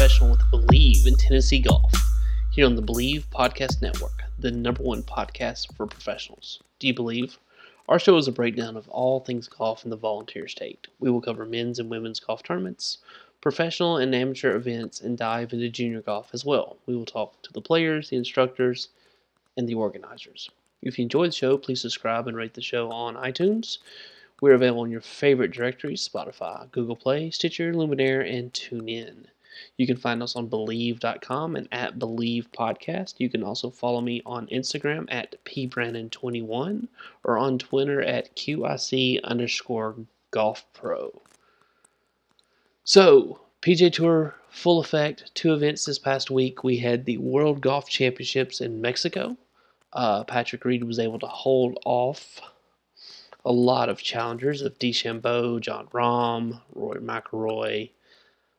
professional with Believe in Tennessee Golf, here on the Believe Podcast Network, the number one podcast for professionals. Do you believe? Our show is a breakdown of all things golf in the Volunteer State. We will cover men's and women's golf tournaments, professional and amateur events, and dive into junior golf as well. We will talk to the players, the instructors, and the organizers. If you enjoyed the show, please subscribe and rate the show on iTunes. We're available on your favorite directories, Spotify, Google Play, Stitcher, Luminaire, and TuneIn. You can find us on Believe.com and at Believe Podcast. You can also follow me on Instagram at pbrandon21 or on Twitter at QIC_golfpro. So, PGA Tour full effect, two events this past week. We had the World Golf Championships in Mexico. Patrick Reed was able to hold off a lot of challengers of DeChambeau, Jon Rahm, Rory McIlroy,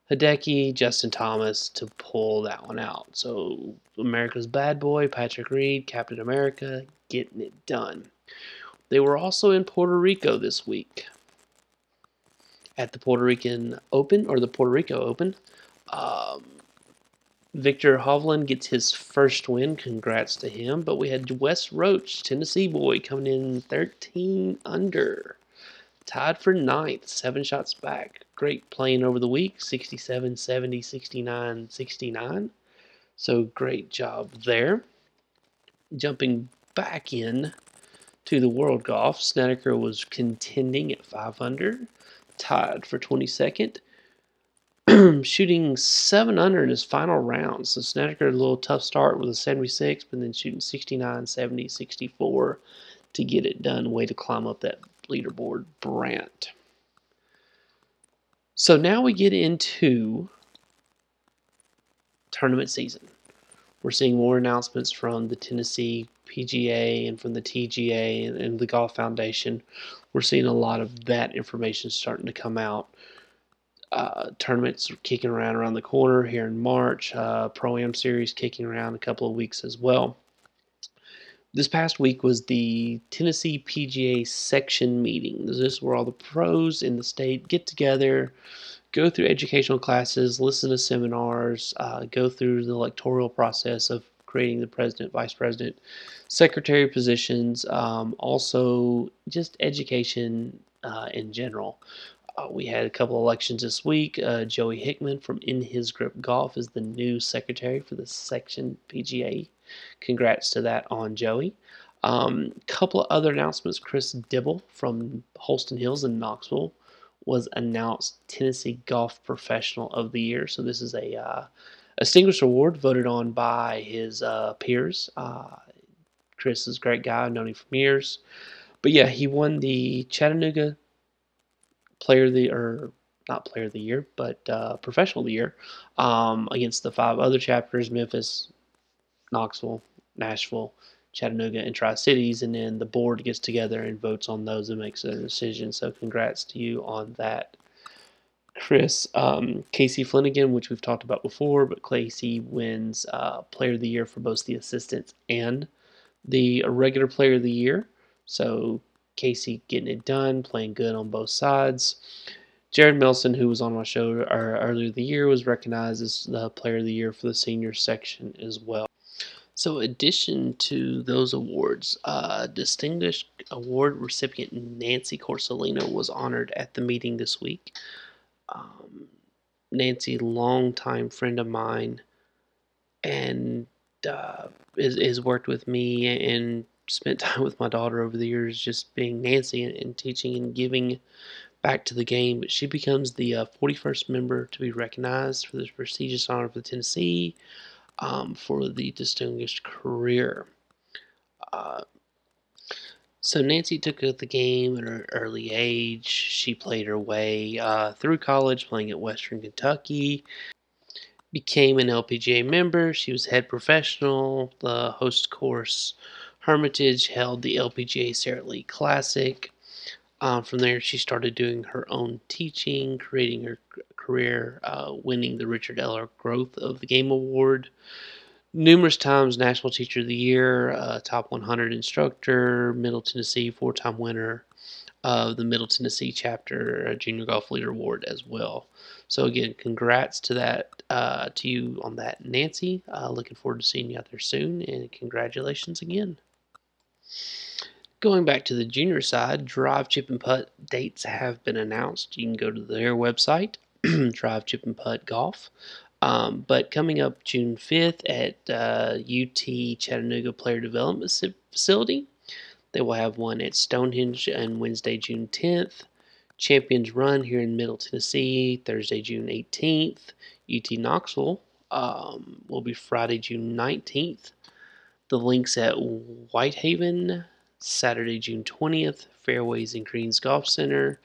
Hideki, Justin Thomas to pull that one out. So America's bad boy, Patrick Reed, Captain America, getting it done. They were also in Puerto Rico this week at the Puerto Rico Open. Victor Hovland gets his first win. Congrats to him. But we had Wes Roach, Tennessee boy, coming in 13 under. Tied for ninth, 7 shots back. Great playing over the week, 67, 70, 69, 69. So great job there. Jumping back in to the World Golf, Snedeker was contending at 5 under, tied for 22nd. Shooting 7 under in his final round. So Snedeker had a little tough start with a 76, but then shooting 69, 70, 64 to get it done. Way to climb up that leaderboard, Brandt. So now we get into tournament season. We're seeing more announcements from the Tennessee PGA and from the TGA and the Golf Foundation. We're seeing a lot of that information starting to come out. Tournaments are kicking around the corner here in March. Pro-Am Series kicking around a couple of weeks as well. This past week was the Tennessee PGA section meeting. This is where all the pros in the state get together, go through educational classes, listen to seminars, go through the electoral process of creating the president, vice president, secretary positions, also just education in general. We had a couple elections this week. Joey Hickman from In His Grip Golf is the new secretary for the section PGA. Congrats to that on Joey. Couple of other announcements. Chris Dibble from Holston Hills in Knoxville was announced Tennessee Golf Professional of the Year. So this is a distinguished award voted on by his peers. Chris is a great guy. I've known him for years. But yeah, he won the Chattanooga Professional of the Year against the 5 other chapters: Memphis, Knoxville, Nashville, Chattanooga, and Tri-Cities. And then the board gets together and votes on those and makes their decision. So congrats to you on that, Chris. Casey Flanagan, which we've talked about before, but Casey wins Player of the Year for both the assistants and the regular Player of the Year. So Casey getting it done, playing good on both sides. Jared Melson, who was on my show earlier in the year, was recognized as the Player of the Year for the senior section as well. So in addition to those awards, Distinguished Award recipient Nancy Corsolino was honored at the meeting this week. Nancy, longtime friend of mine, and has worked with me and spent time with my daughter over the years, just being Nancy and teaching and giving back to the game. But she becomes the 41st member to be recognized for this prestigious honor for Tennessee for the distinguished career. So Nancy took up the game at an early age. She played her way through college, playing at Western Kentucky. Became an LPGA member. She was head professional. The host course Hermitage held the LPGA Sarah Lee Classic. From there, she started doing her own teaching, creating her career, winning the Richard Eller Growth of the Game Award. Numerous times National Teacher of the Year, top 100 instructor, Middle Tennessee 4-time winner. of the Middle Tennessee Chapter Junior Golf Leaderboard as well. So again, congrats to that to you on that, Nancy. Looking forward to seeing you out there soon, and congratulations again. Going back to the junior side, drive, chip, and putt dates have been announced. You can go to their website, Drive, Chip, and Putt Golf. But coming up June 5th at UT Chattanooga Player Development Facility, they will have one at Stonehenge on Wednesday, June 10th, Champions Run here in Middle Tennessee, Thursday, June 18th, UT Knoxville will be Friday, June 19th, the links at Whitehaven, Saturday, June 20th, Fairways and Greens Golf Center,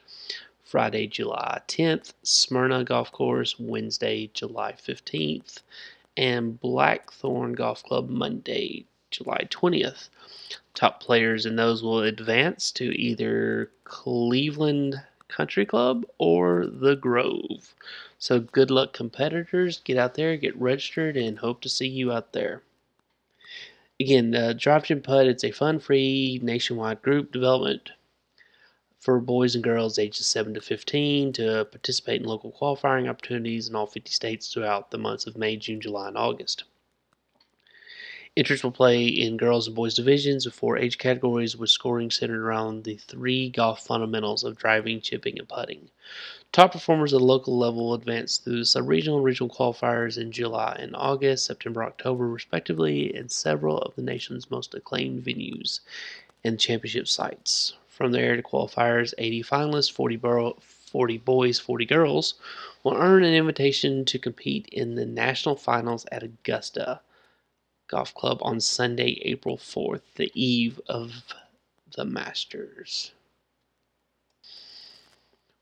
Friday, July 10th, Smyrna Golf Course, Wednesday, July 15th, and Blackthorn Golf Club, Monday, July 20th. Top players in those will advance to either Cleveland Country Club or The Grove. So good luck, competitors. Get out there, get registered, and hope to see you out there. Again, the Drive, Chip, and Putt, it's a fun-free nationwide group development for boys and girls ages 7 to 15 to participate in local qualifying opportunities in all 50 states throughout the months of May, June, July, and August. Interest will play in girls and boys divisions with 4 age categories, with scoring centered around the 3 golf fundamentals of driving, chipping, and putting. Top performers at the local level advance through the sub-regional and regional qualifiers in July and August, September, October, respectively, in several of the nation's most acclaimed venues and championship sites. From there to qualifiers, 80 finalists, 40 boys, 40 girls, will earn an invitation to compete in the national finals at Augusta Golf Club on Sunday, April 4th, the eve of the Masters.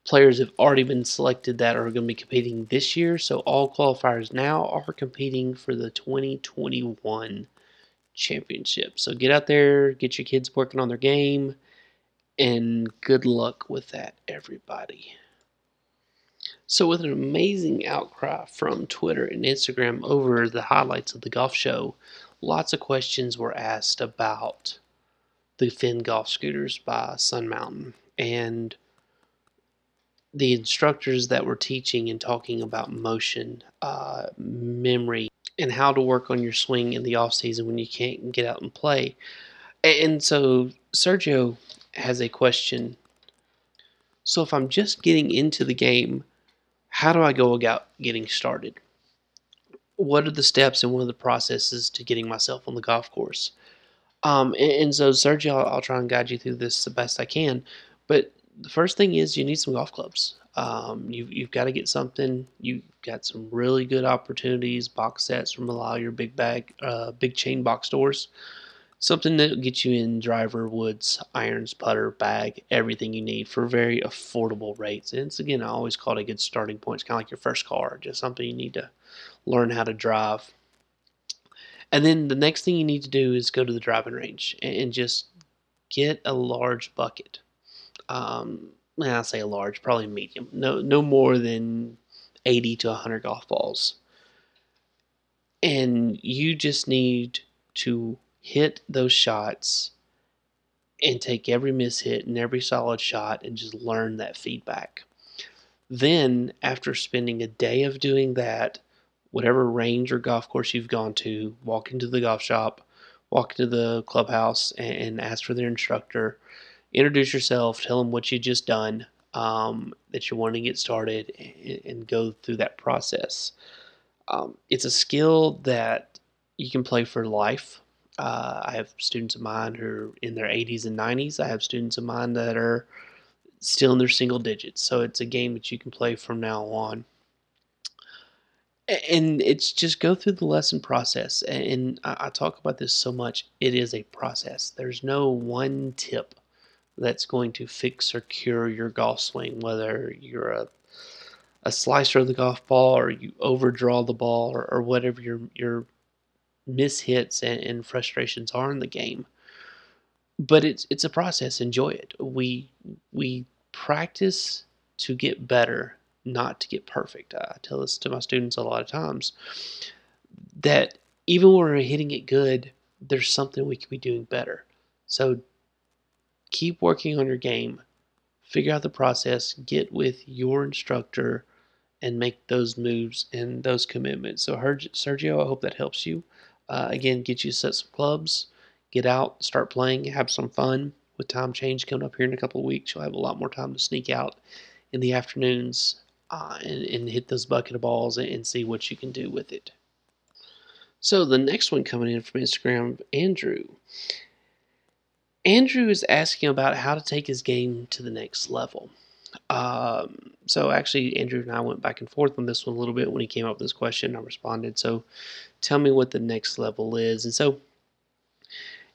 Players have already been selected that are going to be competing this year, so all qualifiers now are competing for the 2021 championship. So get out there, get your kids working on their game, and good luck with that, everybody. So with an amazing outcry from Twitter and Instagram over the highlights of the golf show, lots of questions were asked about the Finn Golf Scooters by Sun Mountain and the instructors that were teaching and talking about motion, memory, and how to work on your swing in the off season when you can't get out and play. And so Sergio has a question. So if I'm just getting into the game, how do I go about getting started? What are the steps and what are the processes to getting myself on the golf course? And so, Sergio, I'll try and guide you through this the best I can. But the first thing is you need some golf clubs. You've got to get something. You've got some really good opportunities, box sets from a lot of your big chain box stores. Something that will get you in driver, woods, irons, putter, bag, everything you need for very affordable rates. And it's, again, I always call it a good starting point. It's kind of like your first car, just something you need to learn how to drive. And then the next thing you need to do is go to the driving range and just get a large bucket. I say a large, probably medium. No more than 80 to 100 golf balls. And you just need to hit those shots and take every miss hit and every solid shot and just learn that feedback. Then, after spending a day of doing that, whatever range or golf course you've gone to, walk into the golf shop, walk into the clubhouse, and ask for their instructor. Introduce yourself, tell them what you just done, that you want to get started, and go through that process. It's a skill that you can play for life. I have students of mine who are in their 80s and 90s. I have students of mine that are still in their single digits. So it's a game that you can play from now on. And it's just go through the lesson process. And I talk about this so much. It is a process. There's no one tip that's going to fix or cure your golf swing, whether you're a slicer of the golf ball or you overdraw the ball or whatever your mishits and frustrations are in the game. But it's a process. Enjoy it. We practice to get better, not to get perfect. I tell this to my students a lot of times, that even when we're hitting it good, there's something we could be doing better. So keep working on your game. figure out the process, get with your instructor, and make those moves and those commitments. So Sergio, I hope that helps you. Again, get you set some clubs, get out, start playing, have some fun. With time change coming up here in a couple of weeks, you'll have a lot more time to sneak out in the afternoons and hit those bucket of balls and see what you can do with it. So the next one coming in from Instagram, Andrew. Andrew is asking about how to take his game to the next level. So actually, Andrew and I went back and forth on this one a little bit when he came up with this question. I responded, so tell me what the next level is. And so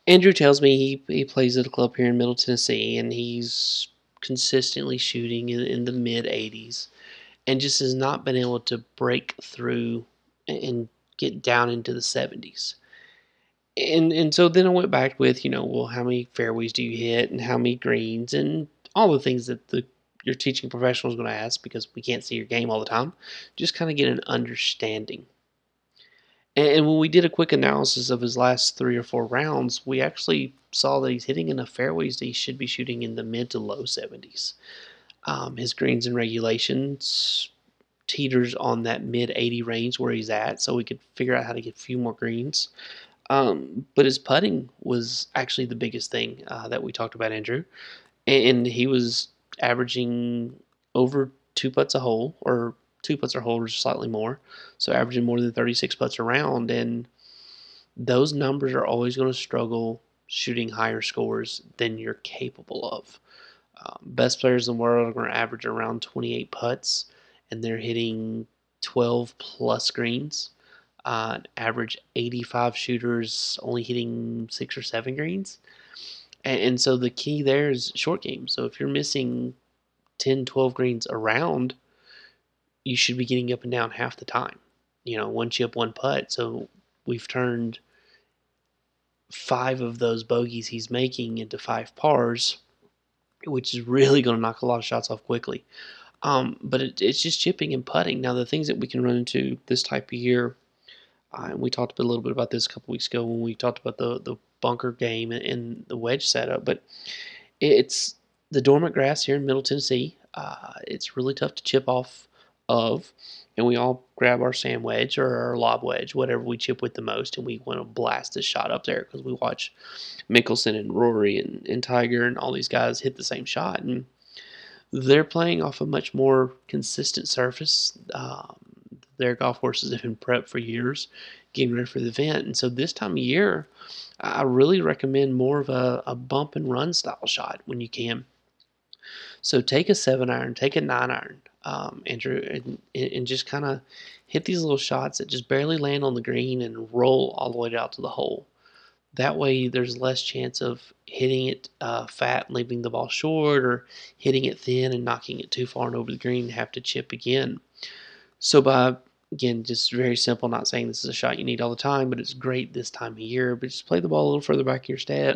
Andrew tells me he plays at a club here in Middle Tennessee, and he's consistently shooting in the mid-80s and just has not been able to break through and get down into the 70s. And so then I went back with, well, how many fairways do you hit and how many greens and all the things that your teaching professional is going to ask, because we can't see your game all the time. Just kind of get an understanding. And when we did a quick analysis of his last 3 or 4 rounds, we actually saw that he's hitting enough fairways that he should be shooting in the mid to low 70s. His greens and regulations teeters on that mid 80 range where he's at, so we could figure out how to get a few more greens. But his putting was actually the biggest thing that we talked about, Andrew. And he was averaging over 2 putts a hole or slightly more. So averaging more than 36 putts a round. And those numbers are always going to struggle shooting higher scores than you're capable of. Best players in the world are going to average around 28 putts. And they're hitting 12 plus greens. Average 85 shooters only hitting 6 or 7 greens. And so the key there is short game. So if you're missing 10, 12 greens a round, you should be getting up and down half the time. One chip, one putt. So we've turned 5 of those bogeys he's making into 5 pars, which is really going to knock a lot of shots off quickly. But it's just chipping and putting. Now, the things that we can run into this type of year, and we talked a little bit about this a couple weeks ago when we talked about the bunker game and the wedge setup, but it's the dormant grass here in Middle Tennessee. It's really tough to chip off of, and we all grab our sand wedge or our lob wedge, whatever we chip with the most, and we want to blast this shot up there because we watch Mickelson and Rory and Tiger and all these guys hit the same shot, and they're playing off a much more consistent surface. Their golf courses have been prepped for years, getting ready for the event. And so this time of year, I really recommend more of a bump and run style shot when you can. So take a 7-iron, take a 9-iron, Andrew, and just kind of hit these little shots that just barely land on the green and roll all the way out to the hole. That way there's less chance of hitting it fat and leaving the ball short, or hitting it thin and knocking it too far and over the green and have to chip again. So by, again, just very simple, not saying this is a shot you need all the time, but it's great this time of year. But just play the ball a little further back in your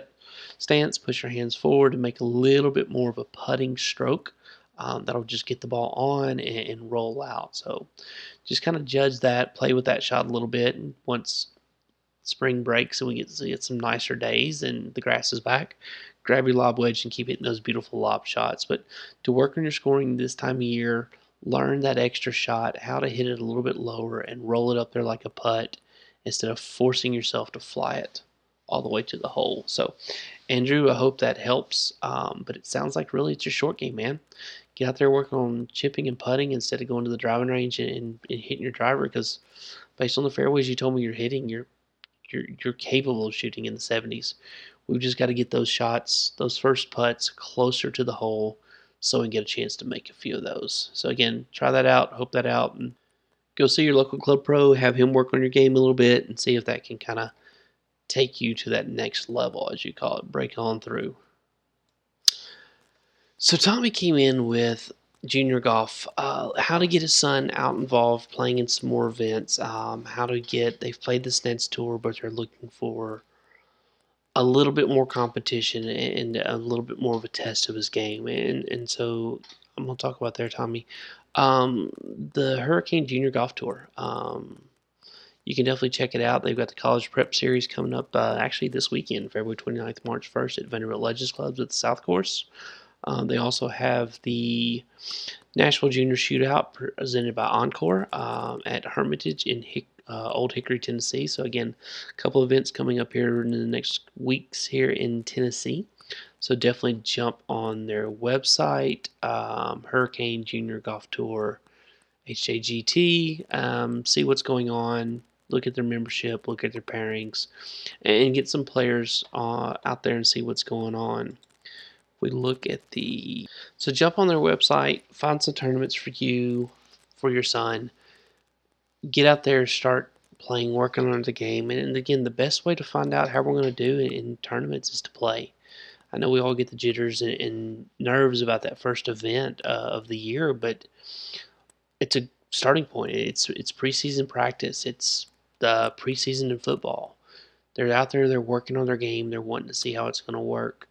stance, push your hands forward and make a little bit more of a putting stroke. That'll just get the ball on and roll out. So just kind of judge that, play with that shot a little bit, and once spring breaks and we get to get some nicer days and the grass is back, grab your lob wedge and keep hitting those beautiful lob shots. But to work on your scoring this time of year, learn that extra shot, how to hit it a little bit lower and roll it up there like a putt instead of forcing yourself to fly it all the way to the hole. So, Andrew, I hope that helps, but it sounds like really it's your short game, man. Get out there, work on chipping and putting instead of going to the driving range and hitting your driver, because based on the fairways you told me you're hitting, you're capable of shooting in the 70s. We've just got to get those shots, those first putts closer to the hole so we can get a chance to make a few of those. So again, try that out, hope that out, and go see your local club pro, have him work on your game a little bit and see if that can kind of take you to that next level, as you call it, break on through. So Tommy came in with junior golf, how to get his son out involved, playing in some more events, they've played the Sneds Tour, but they're looking for a little bit more competition and a little bit more of a test of his game. And so I'm going to talk about there, Tommy. The Hurricane Junior Golf Tour. You can definitely check it out. They've got the College Prep Series coming up actually this weekend, February 29th, March 1st at Vanderbilt Legends Clubs at the South Course. They also have the Nashville Junior Shootout presented by Encore at Hermitage in Old Hickory, Tennessee. So again, a couple events coming up here in the next weeks here in Tennessee. So definitely jump on their website, Hurricane Junior Golf Tour, HJGT, see what's going on, look at their membership, look at their pairings, and get some players out there and see what's going on. We look at the... So jump on their website, find some tournaments for you, for your son. Get out there, start playing, working on the game. And again, the best way to find out how we're going to do in tournaments is to play. I know we all get the jitters and nerves about that first event of the year, but it's a starting point. It's preseason practice. It's the preseason in football. They're out there. They're working on their game. They're wanting to see how it's going to work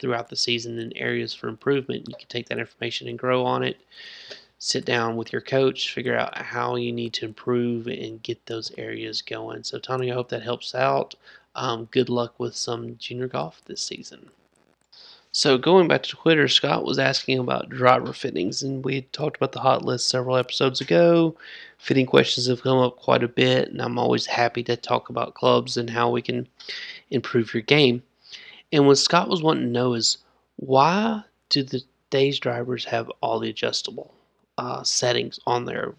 throughout the season and areas for improvement. You can take that information and grow on it. Sit down with your coach, figure out how you need to improve and get those areas going. So, Tony, I hope that helps out. Good luck with some junior golf this season. So, going back to Twitter, Scott was asking about driver fittings, and we had talked about the hot list several episodes ago. Fitting questions have come up quite a bit, and I'm always happy to talk about clubs and how we can improve your game. And what Scott was wanting to know is, why do today's drivers have all the adjustable settings on there?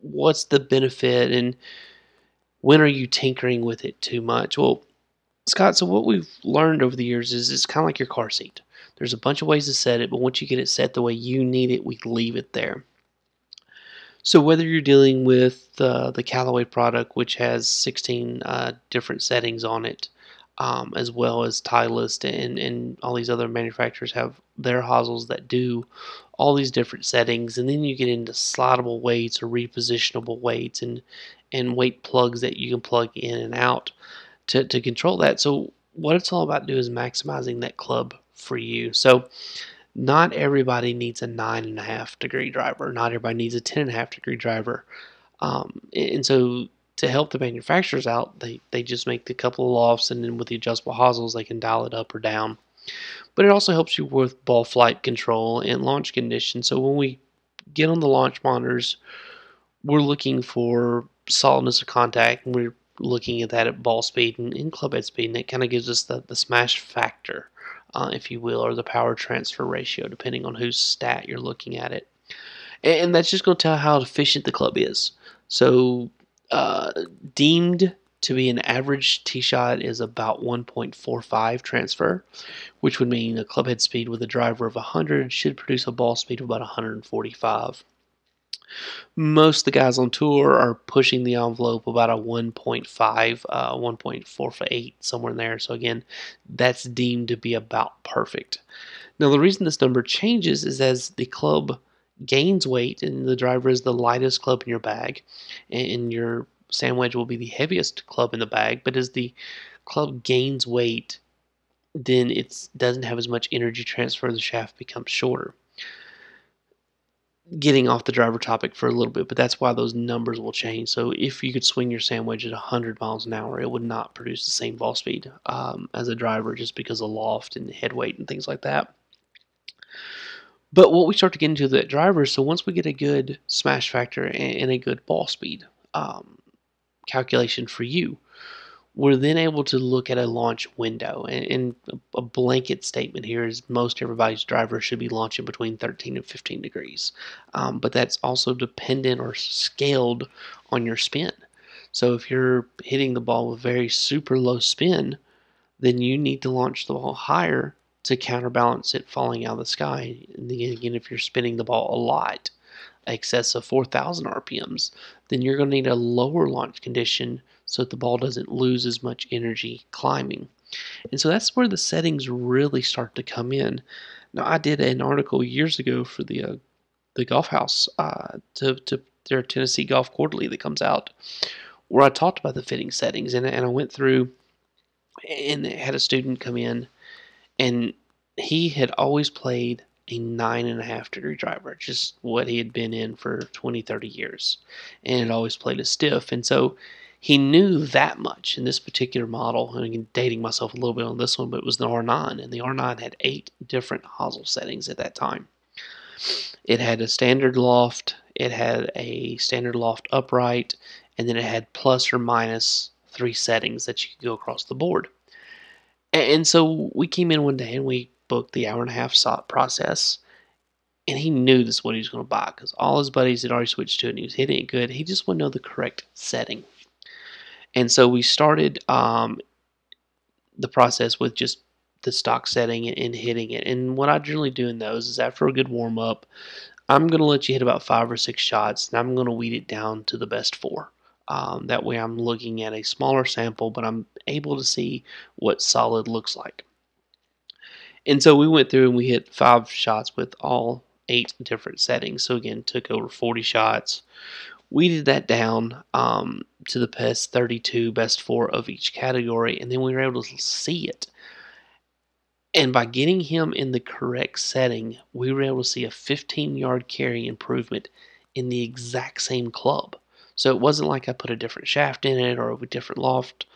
What's the benefit, and when are you tinkering with it too much? Well, Scott, so what we've learned over the years is it's kind of like your car seat. There's a bunch of ways to set it, but once you get it set the way you need it, we leave it there. So whether you're dealing with the Callaway product, which has 16 different settings on it, as well as Titleist and all these other manufacturers have their hosels that do all these different settings, and then you get into slidable weights or repositionable weights and weight plugs that you can plug in and out to control that. So what it's all about do is maximizing that club for you. So not everybody needs a 9.5 degree driver. Not everybody needs a 10.5 degree driver. And so to help the manufacturers out, they just make a couple of lofts, and then with the adjustable hosels, they can dial it up or down. But it also helps you with ball flight control and launch conditions. So when we get on the launch monitors, we're looking for solidness of contact, and we're looking at that at ball speed and club head speed, and it kind of gives us the smash factor, if you will, or the power transfer ratio, depending on whose stat you're looking at it. And that's just going to tell how efficient the club is. So... deemed to be an average tee shot is about 1.45 transfer, which would mean a club head speed with a driver of 100 should produce a ball speed of about 145. Most of the guys on tour are pushing the envelope about a 1.5, 1.48, somewhere in there. So again, that's deemed to be about perfect. Now the reason this number changes is as the club gains weight and the driver is the lightest club in your bag, and your sand wedge will be the heaviest club in the bag, but as the club gains weight, then it doesn't have as much energy transfer, the shaft becomes shorter. Getting off the driver topic for a little bit, but that's why those numbers will change. So if you could swing your sand wedge at 100 miles an hour, it would not produce the same ball speed as a driver, just because of loft and head weight and things like that. But what we start to get into that driver, so once we get a good smash factor and a good ball speed calculation for you, we're then able to look at a launch window. And a blanket statement here is most everybody's driver should be launching between 13 and 15 degrees. But that's also dependent or scaled on your spin. So if you're hitting the ball with very super low spin, then you need to launch the ball higher to counterbalance it falling out of the sky. And again, if you're spinning the ball a lot, excess of 4,000 RPMs, then you're going to need a lower launch condition so that the ball doesn't lose as much energy climbing. And so that's where the settings really start to come in. Now, I did an article years ago for the Golf House to their Tennessee Golf Quarterly that comes out, where I talked about the fitting settings, and I went through and had a student come in. And he had always played a 9.5 degree driver, just what he had been in for 20, 30 years. And had always played a stiff. And so He knew that much in this particular model. And again, dating myself a little bit on this one, but it was the R9. And the R9 had 8 different hosel settings at that time. It had a standard loft. It had a standard loft upright. And then it had plus or minus 3 settings that you could go across the board. And so we came in one day and we booked the hour-and-a-half SOP process. And he knew this is what he was going to buy because all his buddies had already switched to it and he was hitting it good. He just wouldn't know the correct setting. And so we started the process with just the stock setting and hitting it. And what I generally do in those is after a good warm-up, I'm going to let you hit about 5 or 6 shots, and I'm going to weed it down to the best 4. That way I'm looking at a smaller sample, but I'm able to see what solid looks like. And so we went through and we hit 5 shots with all 8 different settings. So again, took over 40 shots. Weeded that down to the best 32, best 4 of each category, and then we were able to see it. And by getting him in the correct setting, we were able to see a 15-yard carry improvement in the exact same club. So it wasn't like I put a different shaft in it or a different loft.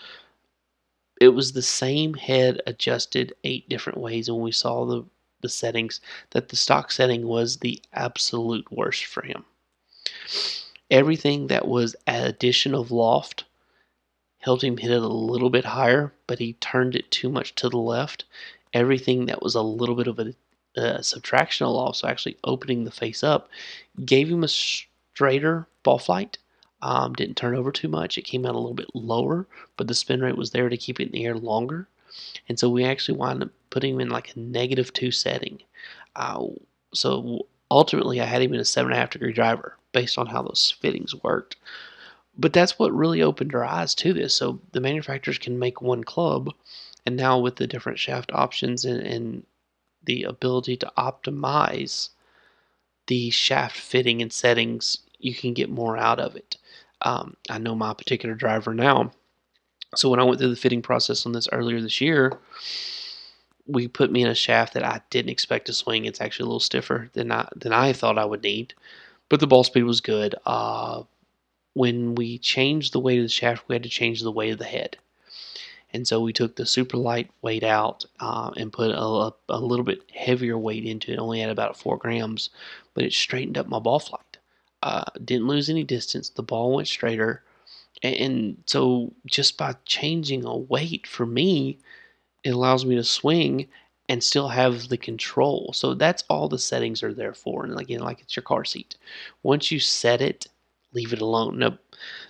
It was the same head adjusted 8 different ways, and we saw the settings that the stock setting was the absolute worst for him. Everything that was an addition of loft helped him hit it a little bit higher, but he turned it too much to the left. Everything that was a little bit of a subtraction of loft, so actually opening the face up, gave him a straighter ball flight. Didn't turn over too much. It came out a little bit lower, but the spin rate was there to keep it in the air longer. And so we actually wound up putting him in like a -2 setting. So ultimately, I had him in a 7.5-degree driver, based on how those fittings worked. But that's what really opened our eyes to this. So the manufacturers can make one club, and now with the different shaft options and the ability to optimize the shaft fitting and settings, you can get more out of it. I know my particular driver now. So when I went through the fitting process on this earlier this year, we put me in a shaft that I didn't expect to swing. It's actually a little stiffer than I thought I would need. But the ball speed was good. When we changed the weight of the shaft, we had to change the weight of the head. And so we took the super light weight out and put a little bit heavier weight into it. It only had about 4 grams, but it straightened up my ball flight. Didn't lose any distance. The ball went straighter. And so just by changing a weight for me, it allows me to swing and still have the control. So that's all the settings are there for. And again, like it's your car seat. Once you set it, leave it alone. Now,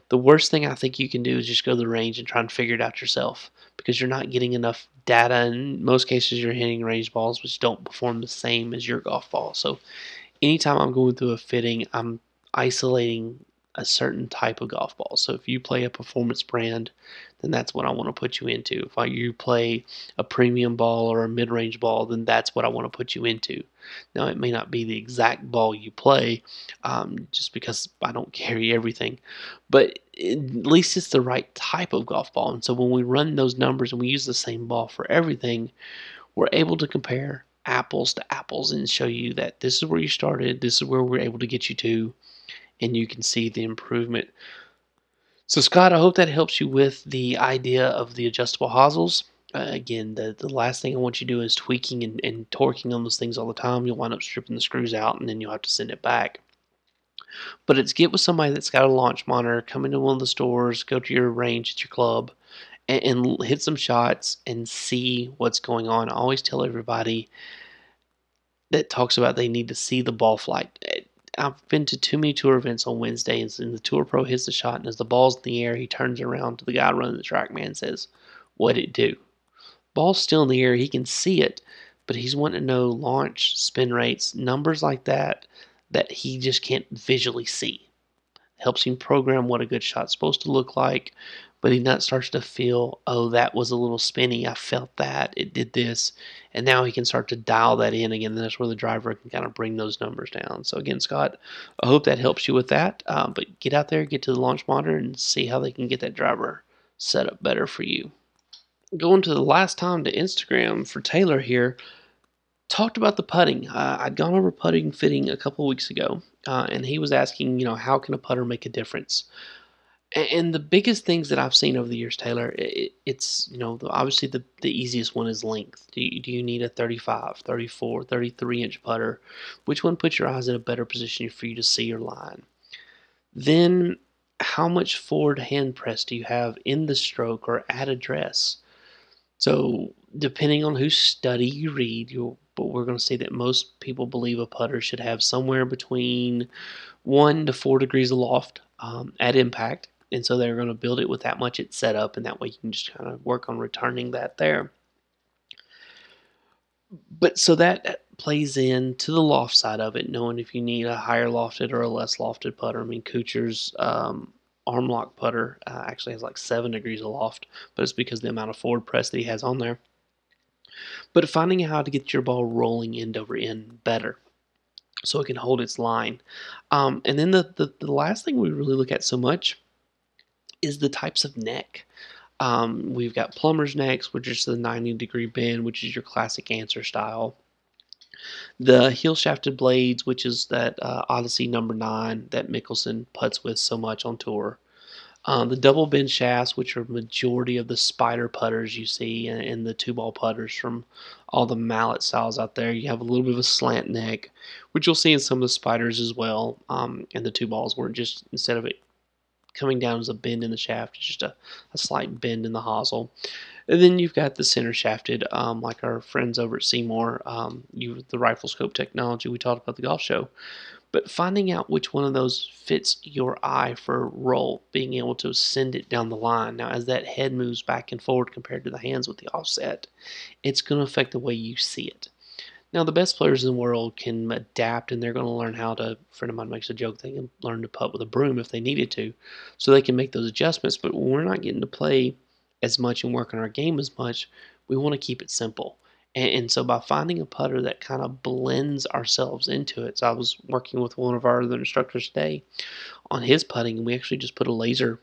the worst thing I think you can do is just go to the range and try and figure it out yourself because you're not getting enough data. In most cases, you're hitting range balls which don't perform the same as your golf ball. So anytime I'm going through a fitting, I'm isolating a certain type of golf ball. So if you play a performance brand, then that's what I want to put you into. If you play a premium ball or a mid-range ball, then that's what I want to put you into. Now, it may not be the exact ball you play, just because I don't carry everything, but at least it's the right type of golf ball. And so when we run those numbers and we use the same ball for everything, we're able to compare apples to apples and show you that this is where you started, this is where we're able to get you to, and you can see the improvement. So Scott, I hope that helps you with the idea of the adjustable hosels. Again, the last thing I want you to do is tweaking and torquing on those things all the time. You'll wind up stripping the screws out, and then you'll have to send it back. But it's get with somebody that's got a launch monitor, come into one of the stores, go to your range at your club, and hit some shots and see what's going on. I always tell everybody that talks about they need to see the ball flight. I've been to too many tour events on Wednesdays, and the tour pro hits the shot, and as the ball's in the air, he turns around to the guy running the track man and says, "What'd it do?" Ball's still in the air. He can see it, but he's wanting to know launch, spin rates, numbers like that he just can't visually see. Helps him program what a good shot's supposed to look like, but he not starts to feel, oh, that was a little spinny. I felt that. It did this. And now he can start to dial that in again. That's where the driver can kind of bring those numbers down. So again, Scott, I hope that helps you with that. But get out there, get to the launch monitor, and see how they can get that driver set up better for you. Going to the last time to Instagram for Taylor here, talked about the putting. I'd gone over putting fitting a couple weeks ago, and he was asking, how can a putter make a difference? And the biggest things that I've seen over the years, Taylor, it's, you know, obviously the easiest one is length. Do you need a 35, 34, 33-inch putter? Which one puts your eyes in a better position for you to see your line? Then how much forward hand press do you have in the stroke or at address? So depending on whose study you read, but we're going to see that most people believe a putter should have somewhere between 1 to 4 degrees aloft at impact. And so they're going to build it with that much at setup, and that way you can just kind of work on returning that there. But so that plays into the loft side of it, knowing if you need a higher lofted or a less lofted putter. I mean, Kuchar's arm lock putter actually has like 7 degrees aloft, but it's because of the amount of forward press that he has on there. But finding out how to get your ball rolling end over end better, so it can hold its line. And then the last thing we really look at so much is the types of neck. We've got plumber's necks, which is the 90-degree bend, which is your classic answer style. The heel-shafted blades, which is that Odyssey number 9 that Mickelson putts with so much on tour. The double bend shafts, which are majority of the spider putters you see and the two-ball putters from all the mallet styles out there. You have a little bit of a slant neck, which you'll see in some of the spiders as well, and the two balls, where just instead of it coming down as a bend in the shaft, it's just a slight bend in the hosel. And then you've got the center shafted, like our friends over at Seymour, the rifle scope technology we talked about the golf show. But finding out which one of those fits your eye for roll, being able to send it down the line. Now, as that head moves back and forward compared to the hands with the offset, it's going to affect the way you see it. Now, the best players in the world can adapt, and they're going to learn how to, a friend of mine makes a joke, they can learn to putt with a broom if they needed to, so they can make those adjustments. But when we're not getting to play as much and work on our game as much, we want to keep it simple. And so by finding a putter that kind of blends ourselves into it. So I was working with one of our other instructors today on his putting, and we actually just put a laser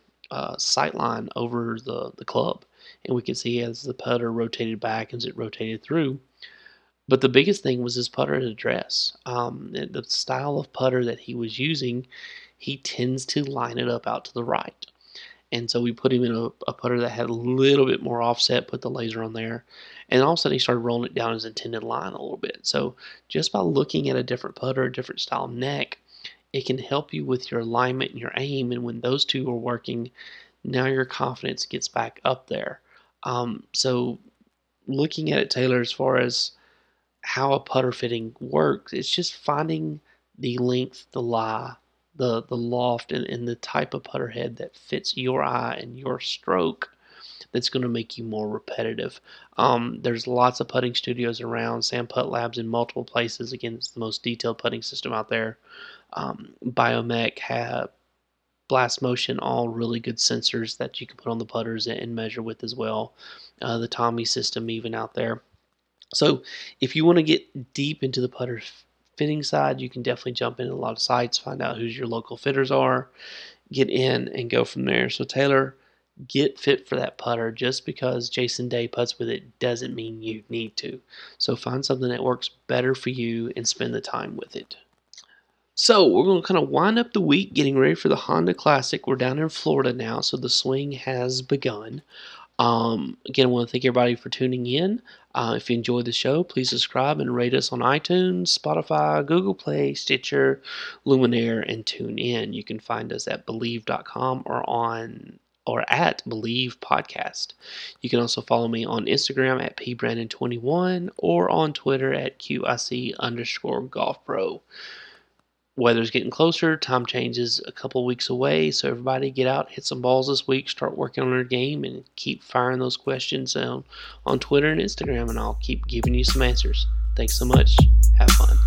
sight line over the club. And we could see as the putter rotated back, as it rotated through. But the biggest thing was his putter address. The style of putter that he was using, he tends to line it up out to the right. And so we put him in a putter that had a little bit more offset, put the laser on there, and all of a sudden he started rolling it down his intended line a little bit. So just by looking at a different putter, a different style neck, it can help you with your alignment and your aim. And when those two are working, now your confidence gets back up there. So looking at it, Taylor, as far as how a putter fitting works, it's just finding the length, the lie, the loft, and the type of putter head that fits your eye and your stroke that's going to make you more repetitive. There's lots of putting studios around, Sam Putt Labs in multiple places. Again, it's the most detailed putting system out there. Biomech, have Blast Motion, all really good sensors that you can put on the putters and measure with as well. The Tommy system even out there. So if you want to get deep into the putter fitting side, you can definitely jump into a lot of sites, find out who your local fitters are, get in and go from there. So Taylor, get fit for that putter. Just because Jason Day putts with it doesn't mean you need to. So find something that works better for you and spend the time with it. So we're going to kind of wind up the week getting ready for the Honda Classic. We're down in Florida now, so the swing has begun. Again, I want to thank everybody for tuning in. If you enjoyed the show, please subscribe and rate us on iTunes, Spotify, Google Play, Stitcher, Luminaire, and TuneIn. You can find us at Believe.com or at Believe Podcast. You can also follow me on Instagram at pbrandon21 or on Twitter at QIC_golfpro. Weather's getting closer, time changes a couple weeks away, so everybody get out, hit some balls this week, start working on their game, and keep firing those questions on Twitter and Instagram, and I'll keep giving you some answers. Thanks so much. Have fun.